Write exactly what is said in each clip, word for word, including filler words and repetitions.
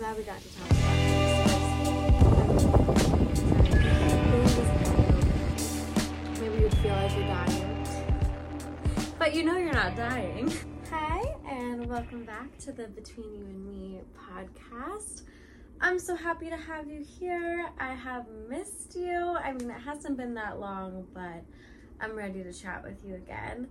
glad we got to talk about this. Maybe you'd feel like you're dying. But you know you're not dying. Hi, and welcome back to the Between You and Me podcast. I'm so happy to have you here. I have missed you. I mean, it hasn't been that long, but I'm ready to chat with you again.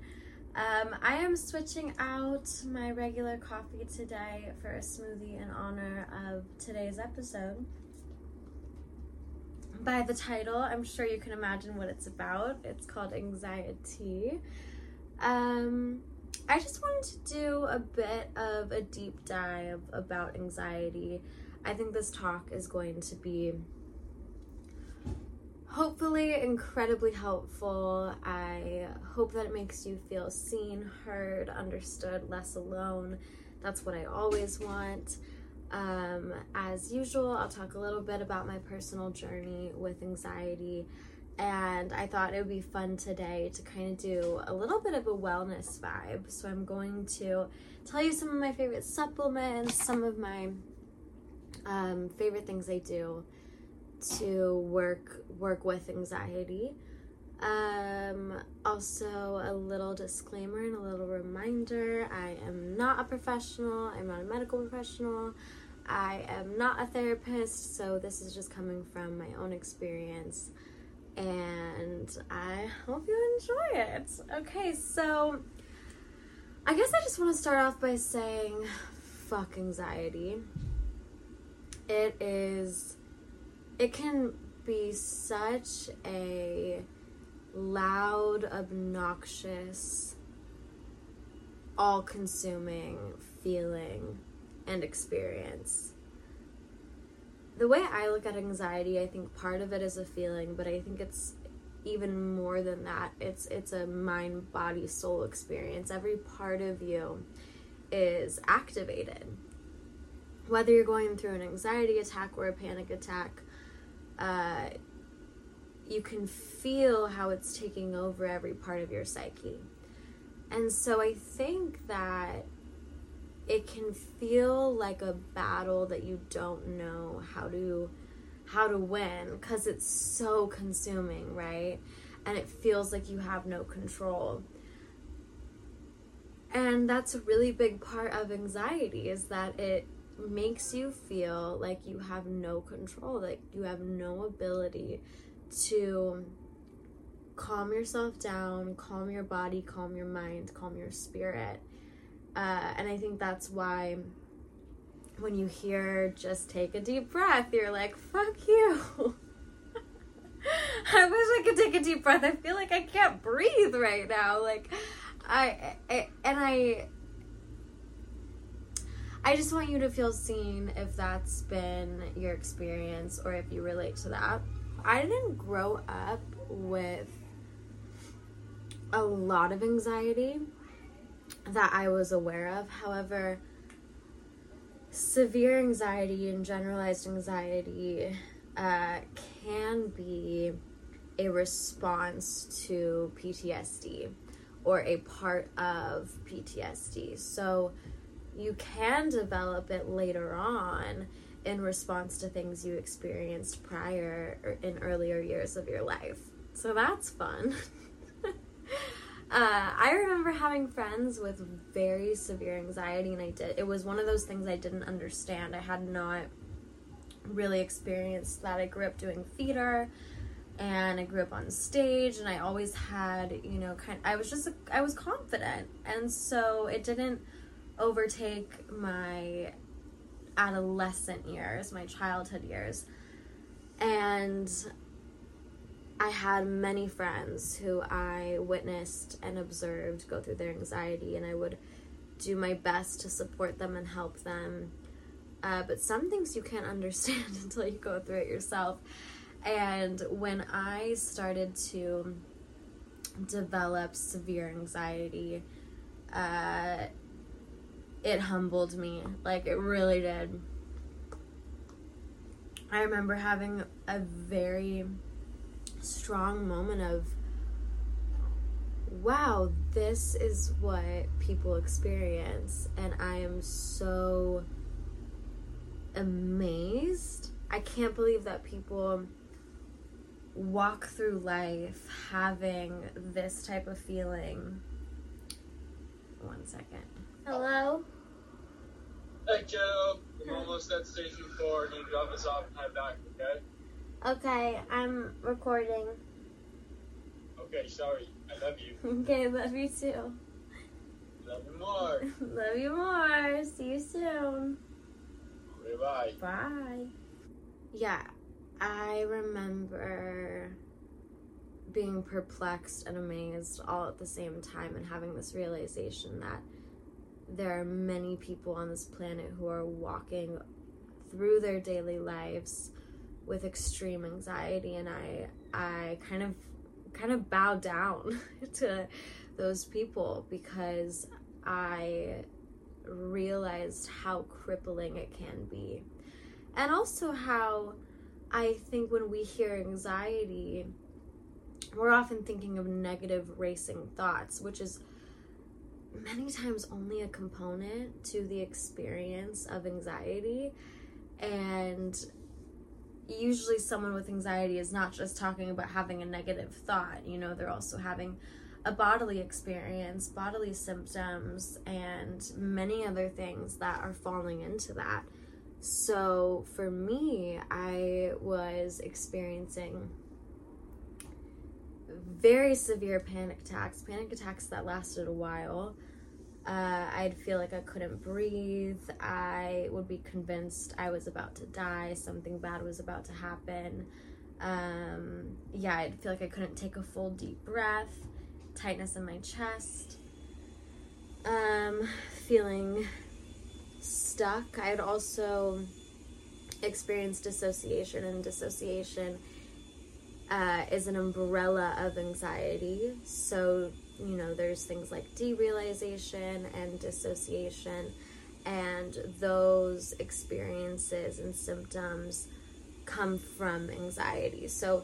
Um, I am switching out my regular coffee today for a smoothie in honor of today's episode. By the title, I'm sure you can imagine what it's about. It's called Anxie-TEA. Um, I just wanted to do a bit of a deep dive about anxiety. I think this talk is going to be hopefully incredibly helpful. I hope that it makes you feel seen, heard, understood, less alone. That's what I always want. Um, as usual, I'll talk a little bit about my personal journey with anxiety. And I thought it would be fun today to kind of do a little bit of a wellness vibe. So I'm going to tell you some of my favorite supplements, some of my Um, favorite things I do to work work with anxiety. Um, also, a little disclaimer and a little reminder, I am not a professional, I'm not a medical professional, I am not a therapist, so this is just coming from my own experience, and I hope you enjoy it. Okay, so I guess I just want to start off by saying, fuck anxiety. It is, it can be such a loud, obnoxious, all-consuming feeling and experience. The way I look at anxiety, I think part of it is a feeling, but I think it's even more than that. It's, it's a mind, body, soul experience. Every part of you is activated. Whether you're going through an anxiety attack or a panic attack, uh, you can feel how it's taking over every part of your psyche. And so I think that it can feel like a battle that you don't know how to how to win, because it's so consuming, right? And it feels like you have no control. And that's a really big part of anxiety, is that it makes you feel like you have no control, like you have no ability to calm yourself down, calm your body, calm your mind, calm your spirit. Uh, and I think that's why when you hear just take a deep breath, you're like, fuck you. I wish I could take a deep breath. I feel like I can't breathe right now. Like I, I and I I just want you to feel seen if that's been your experience or if you relate to that. I didn't grow up with a lot of anxiety that I was aware of. However, severe anxiety and generalized anxiety uh, can be a response to P T S D or a part of P T S D. So you can develop it later on in response to things you experienced prior or in earlier years of your life. So that's fun. uh, I remember having friends with very severe anxiety, and I did. It was one of those things I didn't understand. I had not really experienced that. I grew up doing theater, and I grew up on stage, and I always had, you know, kind. I was just, I was confident, and so it didn't overtake my adolescent years, my childhood years. And I had many friends who I witnessed and observed go through their anxiety, and I would do my best to support them and help them. Uh, but some things you can't understand until you go through it yourself. And when I started to develop severe anxiety, uh, it humbled me, like it really did. I remember having a very strong moment of, wow, this is what people experience, and I am so amazed. I can't believe that people walk through life having this type of feeling. One second. Hello? Hey, kiddo. I'm almost at station four. You drop us off and head back, okay? Okay, I'm recording. Okay, sorry. I love you. Okay, love you too. Love you more. Love you more. See you soon. Bye. Bye. Yeah, I remember being perplexed and amazed all at the same time and having this realization that there are many people on this planet who are walking through their daily lives with extreme anxiety, and I I kind of kind of bow down to those people because I realized how crippling it can be. And also how I think when we hear anxiety, we're often thinking of negative racing thoughts, which is many times only a component to the experience of anxiety. And usually someone with anxiety is not just talking about having a negative thought, you know, they're also having a bodily experience, bodily symptoms, and many other things that are falling into that. So for me, I was experiencing very severe panic attacks, panic attacks that lasted a while. Uh, I'd feel like I couldn't breathe. I would be convinced I was about to die, something bad was about to happen. Um, yeah, I'd feel like I couldn't take a full deep breath, tightness in my chest, um, feeling stuck. I had also experienced dissociation, and dissociation uh, is an umbrella of anxiety. So, you know, there's things like derealization and dissociation, and those experiences and symptoms come from anxiety. So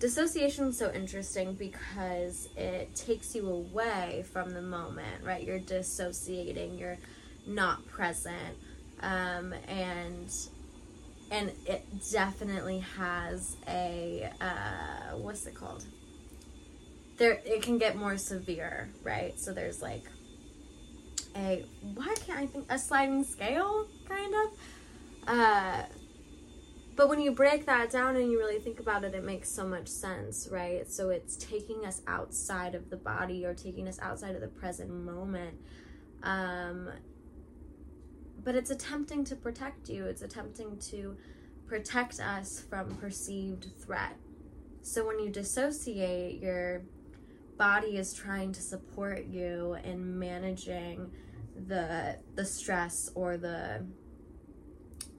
dissociation is so interesting because it takes you away from the moment, right? You're dissociating, you're not present, um, and and it definitely has a, uh, what's it called? There, it can get more severe, right? So there's like a, why can't I think, a sliding scale, kind of? Uh, but when you break that down and you really think about it, it makes so much sense, right? So it's taking us outside of the body or taking us outside of the present moment. Um, but it's attempting to protect you. It's attempting to protect us from perceived threat. So when you dissociate, your body is trying to support you in managing the the stress or the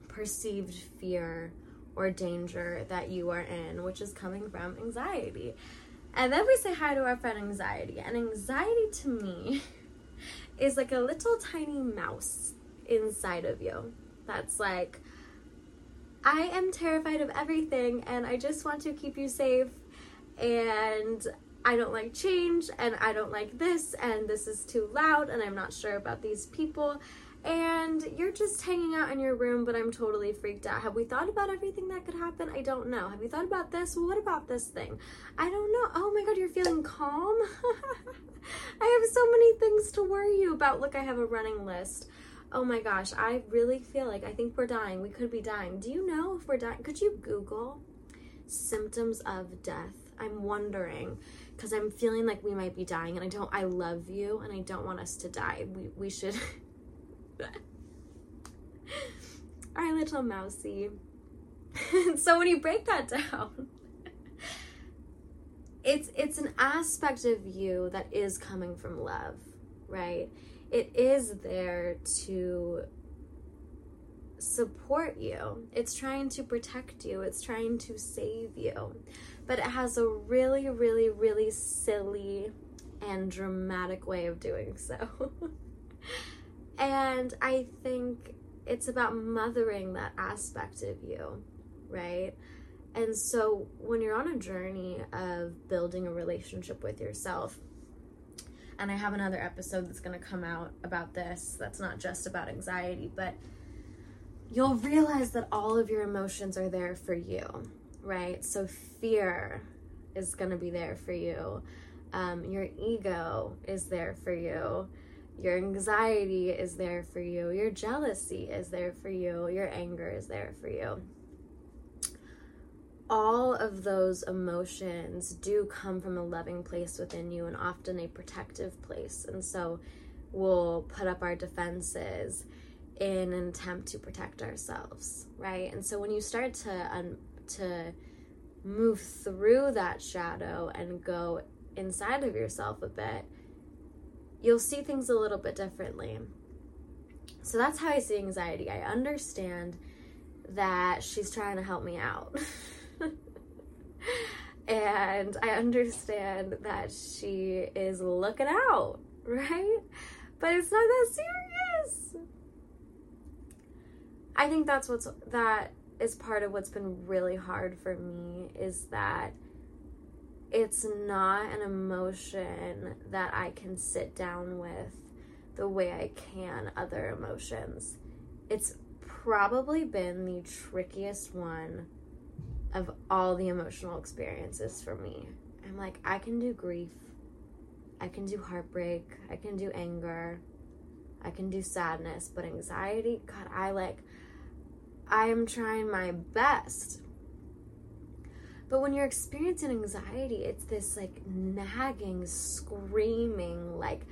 perceived fear or danger that you are in, which is coming from anxiety. And then we say hi to our friend anxiety. And anxiety to me is like a little tiny mouse inside of you that's like, I am terrified of everything and I just want to keep you safe, and I don't like change, and I don't like this, and this is too loud, and I'm not sure about these people, and you're just hanging out in your room, but I'm totally freaked out. Have we thought about everything that could happen? I don't know. Have you thought about this? Well, what about this thing? I don't know. Oh my god, you're feeling calm? I have so many things to worry you about. Look, I have a running list. Oh my gosh, I really feel like I think we're dying. We could be dying. Do you know if we're dying? Could you Google symptoms of death? I'm wondering because I'm feeling like we might be dying, and I don't, I love you and I don't want us to die. We we should. Our little mousey. So when you break that down, it's it's an aspect of you that is coming from love, right? It is there to support you. It's trying to protect you. It's trying to save you. But it has a really, really, really silly and dramatic way of doing so. And I think it's about mothering that aspect of you, right? And so when you're on a journey of building a relationship with yourself, and I have another episode that's going to come out about this that's not just about anxiety, but you'll realize that all of your emotions are there for you, right? So fear is going to be there for you. Um, your ego is there for you. Your anxiety is there for you. Your jealousy is there for you. Your anger is there for you. All of those emotions do come from a loving place within you, and often a protective place. And so we'll put up our defenses in an attempt to protect ourselves, right? And so when you start to um, to move through that shadow and go inside of yourself a bit, you'll see things a little bit differently. So that's how I see anxiety. I understand that she's trying to help me out. And I understand that she is looking out, right? But it's not that serious. I think that's what's, that is part of what's been really hard for me, is that it's not an emotion that I can sit down with the way I can other emotions. It's probably been the trickiest one of all the emotional experiences for me. I'm like, I can do grief, I can do heartbreak, I can do anger, I can do sadness, but anxiety, God, I like, I am trying my best. But when you're experiencing anxiety, it's this like nagging, screaming, like,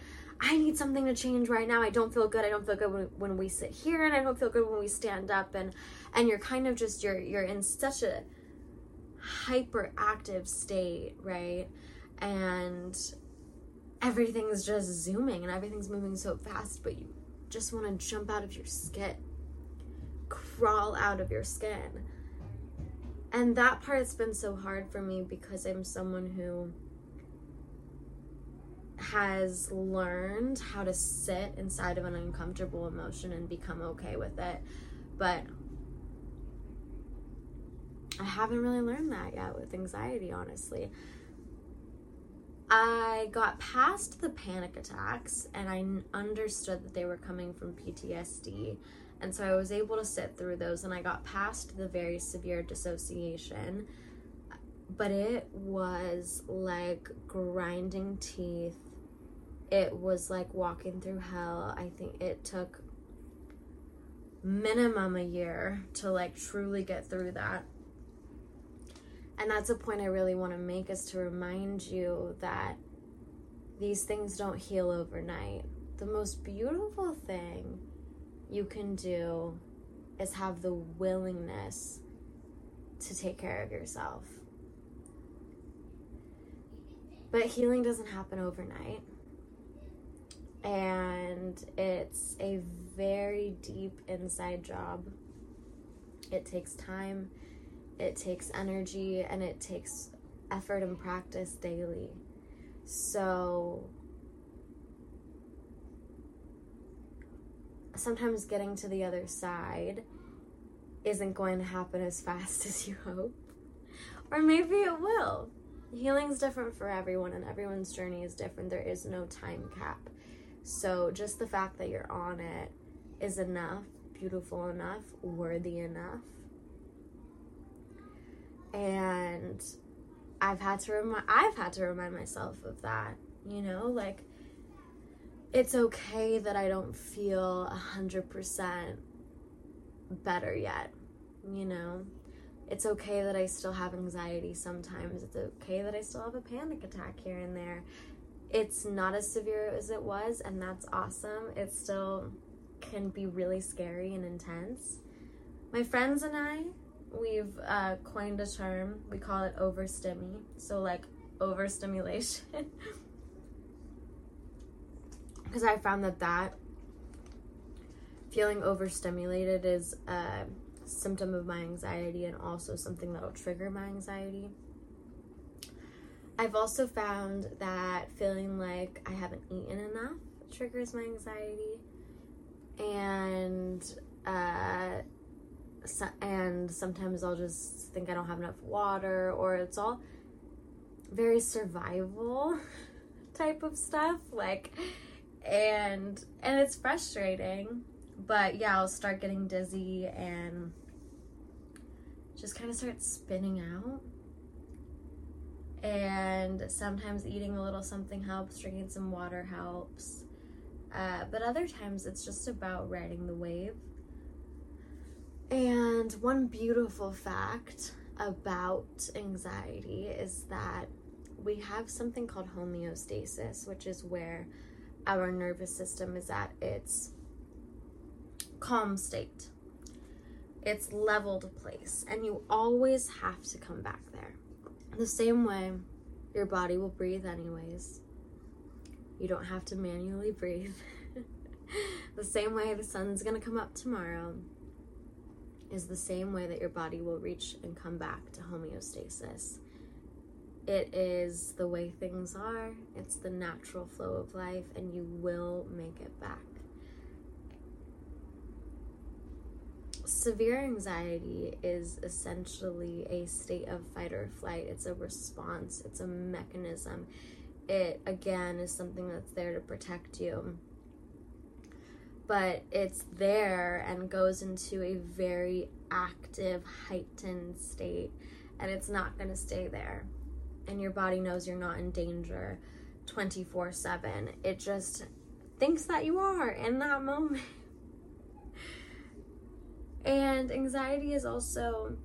I need something to change right now. I don't feel good. I don't feel good when, when we sit here, and I don't feel good when we stand up. And, and you're kind of just, you're, you're in such a hyperactive state, right? And everything's just zooming and everything's moving so fast, but you just want to jump out of your skin, crawl out of your skin. And that part's been so hard for me, because I'm someone who has learned how to sit inside of an uncomfortable emotion and become okay with it. But I haven't really learned that yet with anxiety, honestly. I got past the panic attacks, and I understood that they were coming from P T S D. And so I was able to sit through those, and I got past the very severe dissociation, but it was like grinding teeth. It was like walking through hell. I think it took minimum a year to like truly get through that. And that's a point I really want to make, is to remind you that these things don't heal overnight. The most beautiful thing you can do is have the willingness to take care of yourself. But healing doesn't happen overnight, and it's a very deep inside job. It takes time, it takes energy, and it takes effort and practice daily. So sometimes getting to the other side isn't going to happen as fast as you hope, or maybe it will. Healing's different for everyone, and everyone's journey is different. There is no time cap. So just the fact that you're on it is enough, beautiful enough, worthy enough. And I've had to remind, I've had to remind myself of that, you know, like, it's okay that I don't feel one hundred percent better yet, you know? It's okay that I still have anxiety sometimes. It's okay that I still have a panic attack here and there. It's not as severe as it was, and that's awesome. It still can be really scary and intense. My friends and I, we've uh, coined a term. We call it overstimmy. So, like, overstimulation. Because I found that that feeling overstimulated is a symptom of my anxiety, and also something that will trigger my anxiety. I've also found that feeling like I haven't eaten enough triggers my anxiety, and uh, so, and sometimes I'll just think I don't have enough water, or it's all very survival type of stuff, like. And and it's frustrating, But yeah, I'll start getting dizzy and just kind of start spinning out. And sometimes eating a little something helps, drinking some water helps. Uh, but other times it's just about riding the wave. And one beautiful fact about anxiety is that we have something called homeostasis, which is where our nervous system is at its calm state, its leveled place, and you always have to come back there. The same way your body will breathe anyways. You don't have to manually breathe. The same way the sun's gonna come up tomorrow is the same way that your body will reach and come back to homeostasis. It is the way things are. It's the natural flow of life, and you will make it back. Severe anxiety is essentially a state of fight or flight. It's a response. It's a mechanism. It, again, is something that's there to protect you. But it's there and goes into a very active, heightened state, and it's not going to stay there. And your body knows you're not in danger twenty-four seven. It just thinks that you are in that moment. And anxiety is also,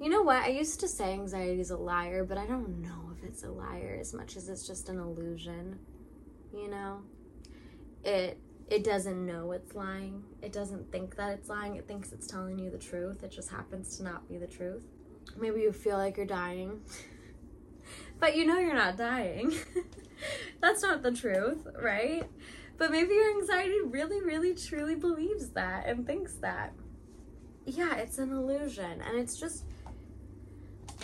you know what? I used to say anxiety is a liar, but I don't know if it's a liar as much as it's just an illusion. You know, it it doesn't know it's lying. It doesn't think that it's lying. It thinks it's telling you the truth. It just happens to not be the truth. Maybe you feel like you're dying, but you know you're not dying. That's not the truth, right? But maybe your anxiety really, really, truly believes that and thinks that. Yeah, it's an illusion. And it's just,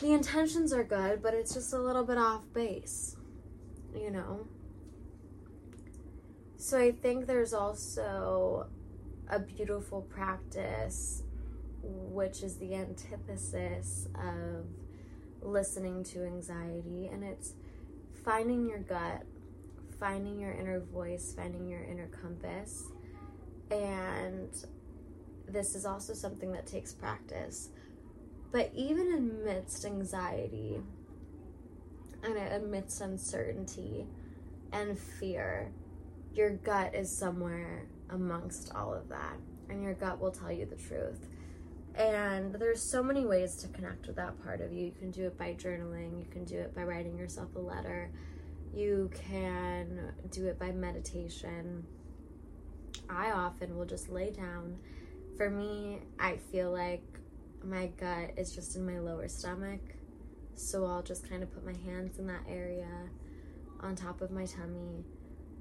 the intentions are good, but it's just a little bit off base, you know? So I think there's also a beautiful practice, which is the antithesis of listening to anxiety. And it's finding your gut, finding your inner voice, finding your inner compass. And this is also something that takes practice. But even amidst anxiety and amidst uncertainty and fear, your gut is somewhere amongst all of that, and your gut will tell you the truth. And there's so many ways to connect with that part of you. You can do it by journaling, you can do it by writing yourself a letter, you can do it by meditation. I often will just lay down. For me, I feel like my gut is just in my lower stomach, so I'll just kind of put my hands in that area on top of my tummy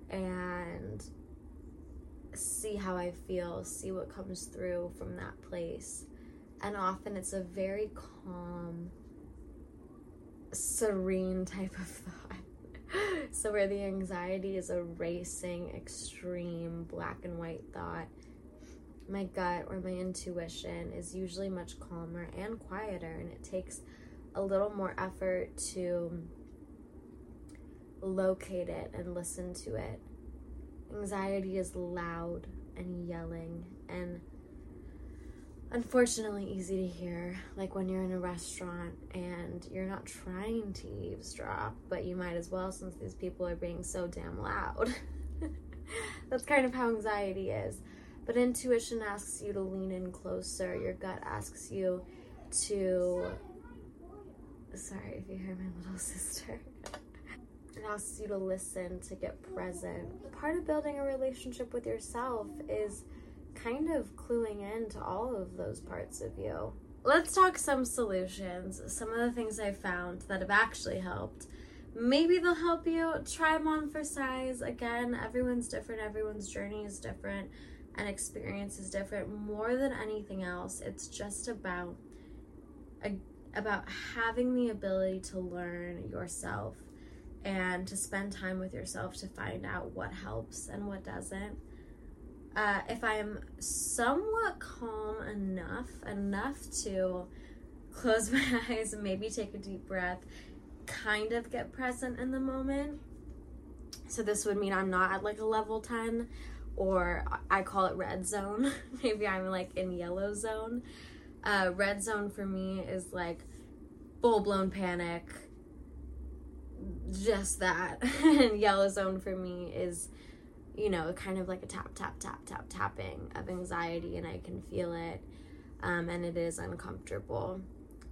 and see how I feel, see what comes through from that place. And often it's a very calm, serene type of thought. So where the anxiety is a racing, extreme, black and white thought, my gut or my intuition is usually much calmer and quieter, and it takes a little more effort to locate it and listen to it. Anxiety is loud and yelling and unfortunately easy to hear, like when you're in a restaurant and you're not trying to eavesdrop, but you might as well since these people are being so damn loud. That's kind of how anxiety is. But intuition asks you to lean in closer. Your gut asks you to, sorry if you hear my little sister. It asks you to listen, to get present. Part of building a relationship with yourself is kind of cluing in to all of those parts of you. Let's talk some solutions. Some of the things I found that have actually helped. Maybe they'll help you. Try them on for size. Again, everyone's different. Everyone's journey is different and experience is different. More than anything else, it's just about a, about having the ability to learn yourself and to spend time with yourself to find out what helps and what doesn't. Uh, if I'm somewhat calm enough, enough to close my eyes and maybe take a deep breath, kind of get present in the moment, So this would mean I'm not at like a level ten, or I call it red zone. Maybe I'm like in yellow zone. Uh, red zone for me is like full-blown panic, just that. And yellow zone for me is, you know, kind of like a tap, tap, tap, tap, tapping of anxiety, and I can feel it, um, and it is uncomfortable.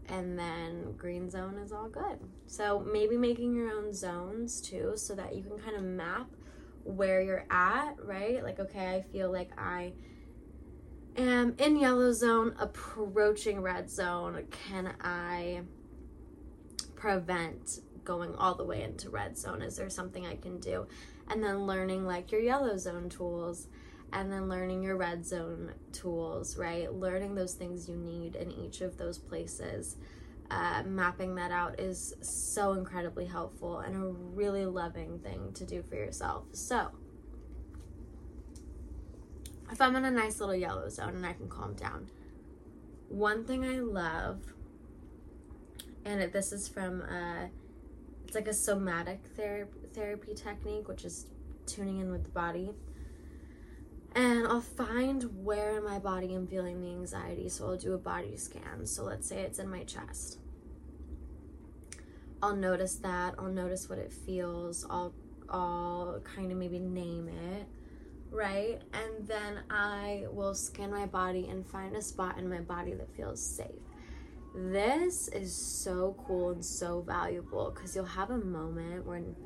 And then green zone is all good. So maybe making your own zones too, so that you can kind of map where you're at, right? Like, okay, I feel like I am in yellow zone, approaching red zone. Can I prevent going all the way into red zone? Is there something I can do? And then learning like your yellow zone tools, and then learning your red zone tools, right? Learning those things you need in each of those places. Uh, mapping that out is so incredibly helpful and a really loving thing to do for yourself. So if I'm in a nice little yellow zone and I can calm down, one thing I love, and it, this is from uh, it's like a somatic ther- therapy technique, which is tuning in with the body. And I'll find where in my body I'm feeling the anxiety, so I'll do a body scan. So let's say it's in my chest. I'll notice that, I'll notice what it feels, I'll, I'll kind of maybe name it, right? And then I will scan my body and find a spot in my body that feels safe. This is so cool and so valuable, because you'll have a moment when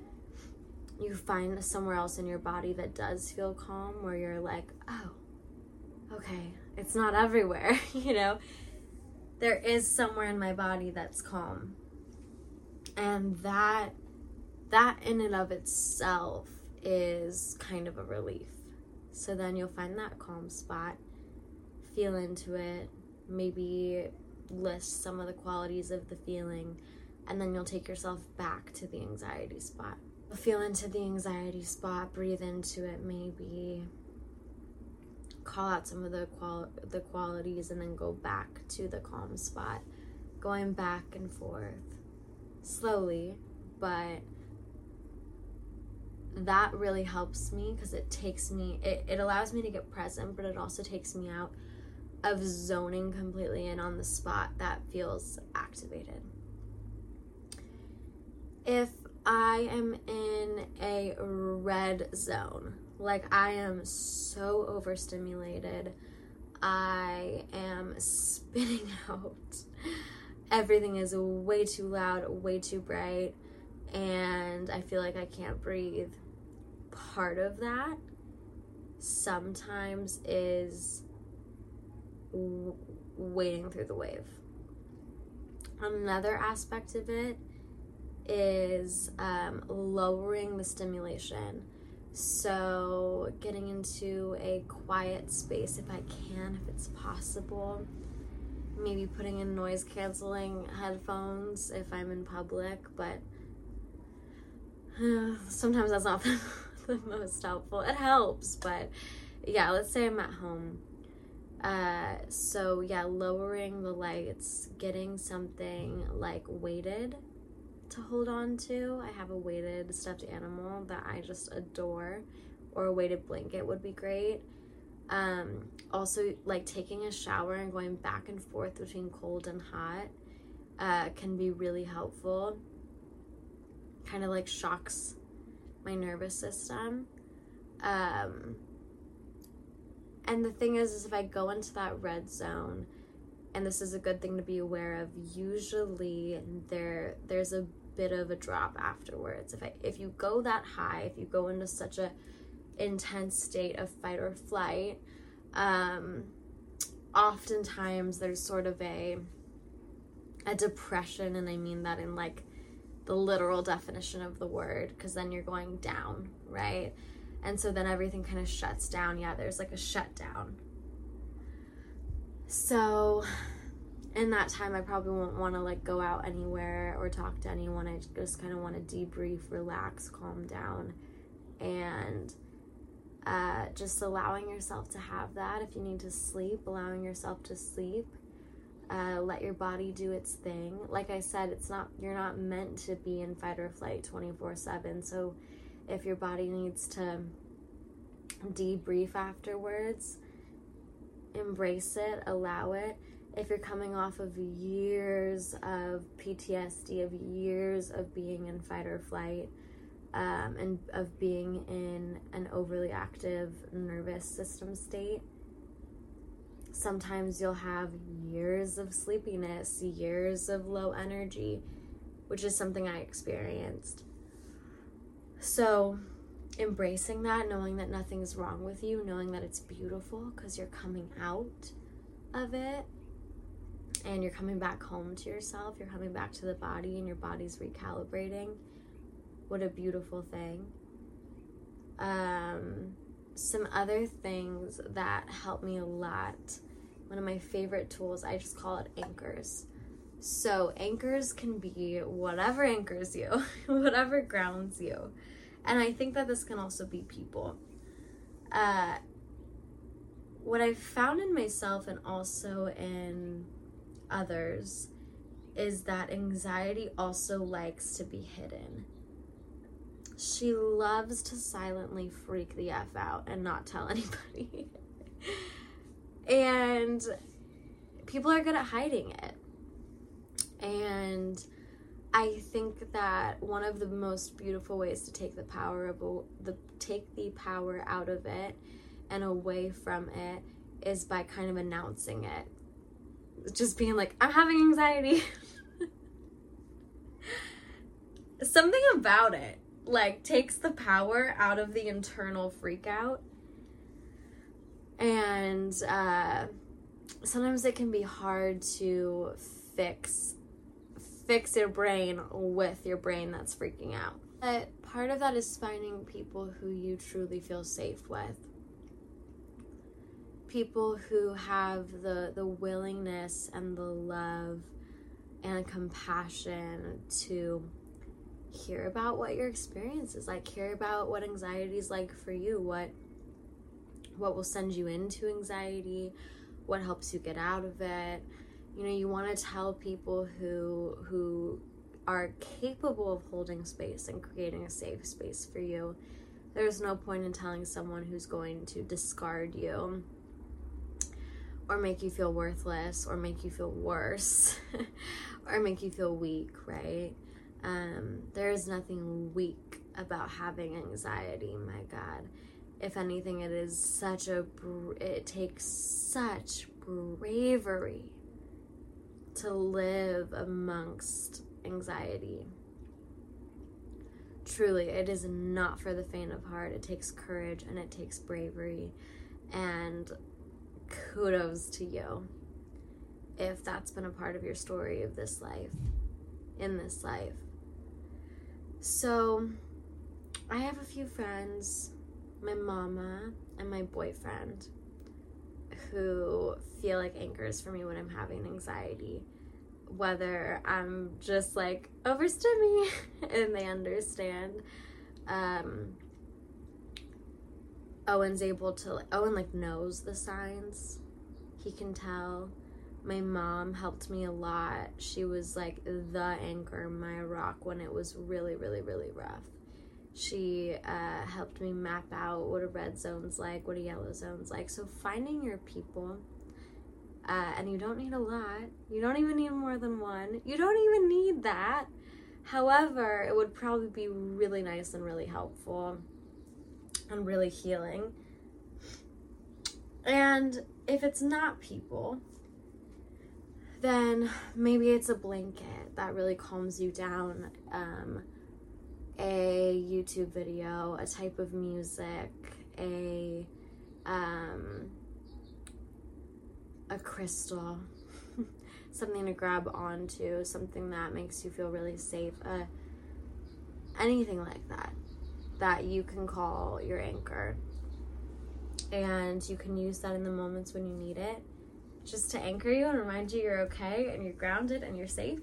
you find somewhere else in your body that does feel calm, where you're like, oh, okay, it's not everywhere, you know? There is somewhere in my body that's calm. And that, that in and of itself is kind of a relief. So then you'll find that calm spot, feel into it, maybe list some of the qualities of the feeling, and then you'll take yourself back to the anxiety spot. Feel into the anxiety spot, breathe into it, maybe call out some of the qual the qualities, and then go back to the calm spot, going back and forth slowly. But that really helps me, because it takes me it, it allows me to get present, but it also takes me out of zoning completely in on the spot that feels activated. If I am in a red zone, like I am so overstimulated, I am spinning out, everything is way too loud, way too bright, and I feel like I can't breathe. Part of that sometimes is w- wading through the wave. Another aspect of it is um, lowering the stimulation. So getting into a quiet space if I can, if it's possible. Maybe putting in noise canceling headphones if I'm in public, but uh, sometimes that's not the, the most helpful. It helps, but yeah, let's say I'm at home. Uh, so yeah, lowering the lights, getting something like weighted to hold on to. I have a weighted stuffed animal that I just adore, or a weighted blanket would be great. Um, also, like taking a shower and going back and forth between cold and hot uh, can be really helpful. Kind of like shocks my nervous system. Um, and the thing is, is if I go into that red zone, and this is a good thing to be aware of, usually there there's a bit of a drop afterwards. If I, if you go that high, if you go into such a intense state of fight or flight, um, oftentimes there's sort of a a depression, and I mean that in like the literal definition of the word, because then you're going down, right? And so then everything kind of shuts down. Yeah, there's like a shutdown. So in that time, I probably won't want to like go out anywhere or talk to anyone. I just kind of want to debrief, relax, calm down, and uh, just allowing yourself to have that. If you need to sleep, allowing yourself to sleep, uh, let your body do its thing. Like I said, it's not, you're not meant to be in fight or flight twenty-four seven. So if your body needs to debrief afterwards, embrace it, allow it. If you're coming off of years of P T S D, of years of being in fight or flight, um, and of being in an overly active nervous system state, sometimes you'll have years of sleepiness, years of low energy, which is something I experienced. So embracing that, knowing that nothing's wrong with you, knowing that it's beautiful because you're coming out of it and you're coming back home to yourself, you're coming back to the body and your body's recalibrating. What a beautiful thing. Um, some other things that help me a lot, one of my favorite tools, I just call it anchors. So anchors can be whatever anchors you, whatever grounds you. And I think that this can also be people. Uh, what I've found in myself and also in others is that anxiety also likes to be hidden. She loves to silently freak the F out and not tell anybody. And people are good at hiding it. And I think that one of the most beautiful ways to take the power of the take the power out of it and away from it is by kind of announcing it. Just being like, I'm having anxiety. Something about it like takes the power out of the internal freak out. And uh, sometimes it can be hard to fix fix your brain with your brain that's freaking out. But part of that is finding people who you truly feel safe with. People who have the, the willingness and the love and compassion to hear about what your experience is like, hear about what anxiety is like for you, what what will send you into anxiety, what helps you get out of it. You know, you want to tell people who who are capable of holding space and creating a safe space for you. There's no point in telling someone who's going to discard you or make you feel worthless or make you feel worse or make you feel weak, right? Um, there is nothing weak about having anxiety, my God. If anything, it is such a, it takes such bravery to live amongst anxiety. Truly, it is not for the faint of heart. It takes courage and it takes bravery. And kudos to you if that's been a part of your story of this life, in this life. So I have a few friends, my mama and my boyfriend, who feel like anchors for me when I'm having anxiety, whether I'm just like overstimmy and they understand. Um, Owen's able to, Owen like knows the signs. He can tell. My mom helped me a lot. She was like the anchor, my rock when it was really, really, really rough. She uh, helped me map out what a red zone's like, what a yellow zone's like. So finding your people, uh, and you don't need a lot. You don't even need more than one. You don't even need that. However, it would probably be really nice and really helpful and really healing. And if it's not people, then maybe it's a blanket that really calms you down. Um, a YouTube video, a type of music, a um, a crystal, something to grab onto, something that makes you feel really safe, uh, anything like that, that you can call your anchor. And you can use that in the moments when you need it, just to anchor you and remind you you're okay and you're grounded and you're safe.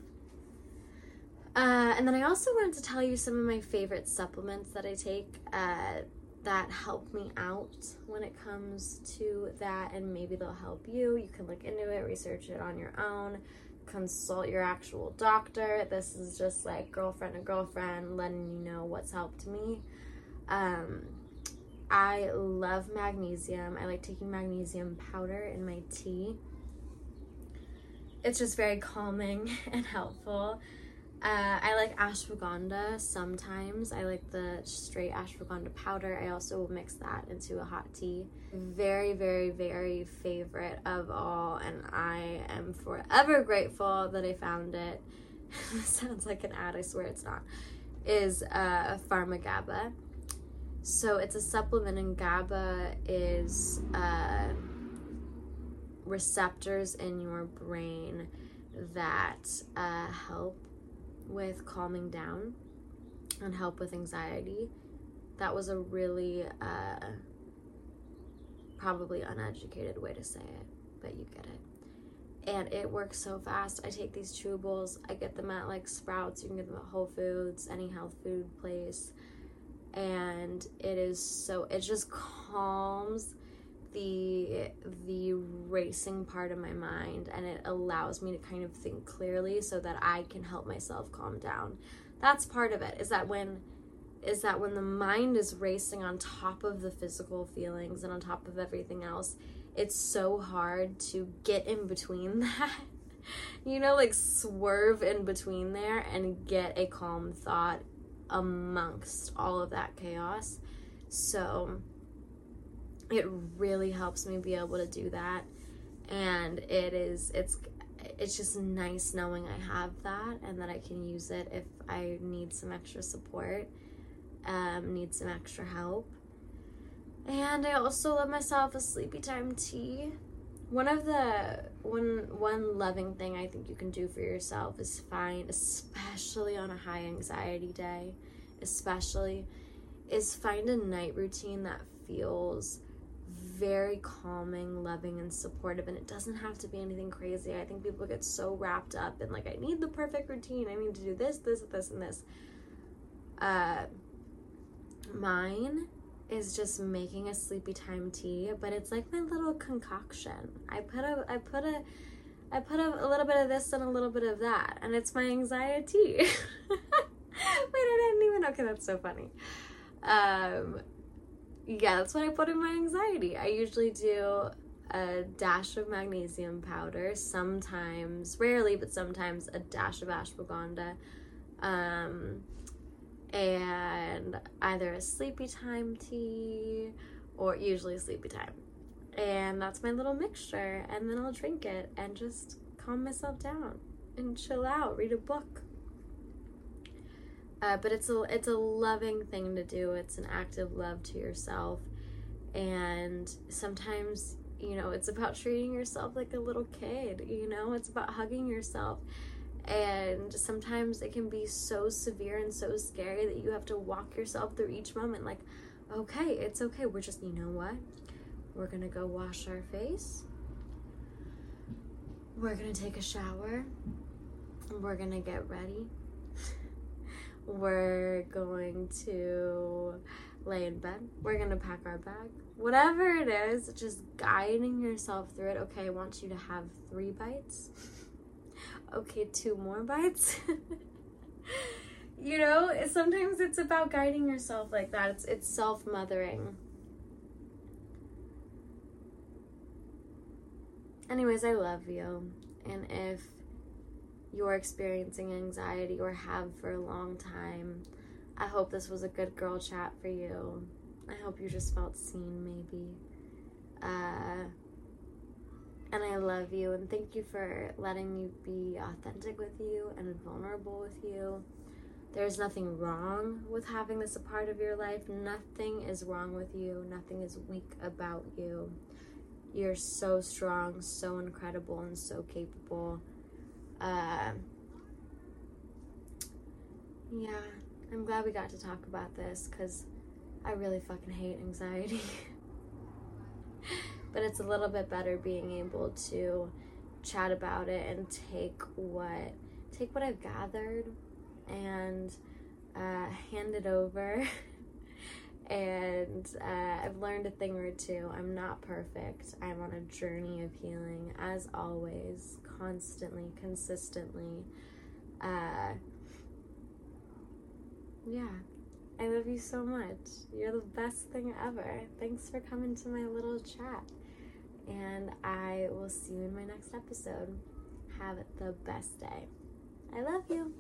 Uh, and then I also wanted to tell you some of my favorite supplements that I take uh, that help me out when it comes to that, and maybe they'll help you. You can look into it, research it on your own, consult your actual doctor. This is just like girlfriend to girlfriend letting you know what's helped me. Um, I love magnesium. I like taking magnesium powder in my tea. It's just very calming and helpful. Uh, I like ashwagandha sometimes. I like the straight ashwagandha powder. I also will mix that into a hot tea. Very, very, very favorite of all, and I am forever grateful that I found it. Sounds like an ad, I swear it's not. Is uh, Pharma-Gaba. So it's a supplement, and GABA is uh, receptors in your brain that uh, help with calming down and help with anxiety. That was a really uh, probably uneducated way to say it, but you get it. And it works so fast. I take these chewables. I get them at like Sprouts. You can get them at Whole Foods, any health food place. And it is so, it just calms the the racing part of my mind, and it allows me to kind of think clearly so that I can help myself calm down. That's part of it, is that when is that when the mind is racing on top of the physical feelings and on top of everything else, it's so hard to get in between that. You know, like swerve in between there and get a calm thought amongst all of that chaos. So it really helps me be able to do that, and it is it's it's just nice knowing I have that and that I can use it if I need some extra support, um need some extra help. And I also love myself a sleepy time tea. One of the one one loving thing I think you can do for yourself is find, especially on a high anxiety day, especially is find a night routine that feels very calming, loving, and supportive. And it doesn't have to be anything crazy. I think people get so wrapped up in like, I need the perfect routine, I need to do this, this, this, and this. Uh, mine is just making a sleepy time tea, but it's like my little concoction. I put a, I put a, I put a, a little bit of this and a little bit of that, and it's my anxiety. Wait, I didn't even. Okay, that's so funny. Um, yeah, that's what I put in my anxiety. I usually do a dash of magnesium powder, sometimes, rarely, but sometimes a dash of ashwagandha, um, and either a sleepy time tea, or usually sleepy time. And that's my little mixture, and then I'll drink it and just calm myself down and chill out, read a book. Uh, but it's a it's a loving thing to do. It's an act of love to yourself. And sometimes, you know, it's about treating yourself like a little kid, you know? It's about hugging yourself. And sometimes it can be so severe and so scary that you have to walk yourself through each moment. Like, okay, it's okay. We're just, you know what? We're going to go wash our face. We're going to take a shower. We're going to get ready. We're going to lay in bed. We're going to pack our bag. Whatever it is, just guiding yourself through it. Okay, I want you to have three bites. Okay, two more bites. You know, sometimes it's about guiding yourself like that. It's it's self-mothering. Anyways, I love you. And if you're experiencing anxiety or have for a long time, I hope this was a good girl chat for you. I hope you just felt seen, maybe. Uh, and I love you, and thank you for letting me be authentic with you and vulnerable with you. There's nothing wrong with having this a part of your life. Nothing is wrong with you. Nothing is weak about you. You're so strong, so incredible, and so capable. Uh, yeah, I'm glad we got to talk about this, because I really fucking hate anxiety. But it's a little bit better being able to chat about it and take what take what I've gathered and uh, hand it over. And uh, I've learned a thing or two. I'm not perfect. I'm on a journey of healing, as always, constantly, consistently. Uh, yeah. I love you so much. You're the best thing ever. Thanks for coming to my little chat. And I will see you in my next episode. Have the best day. I love you.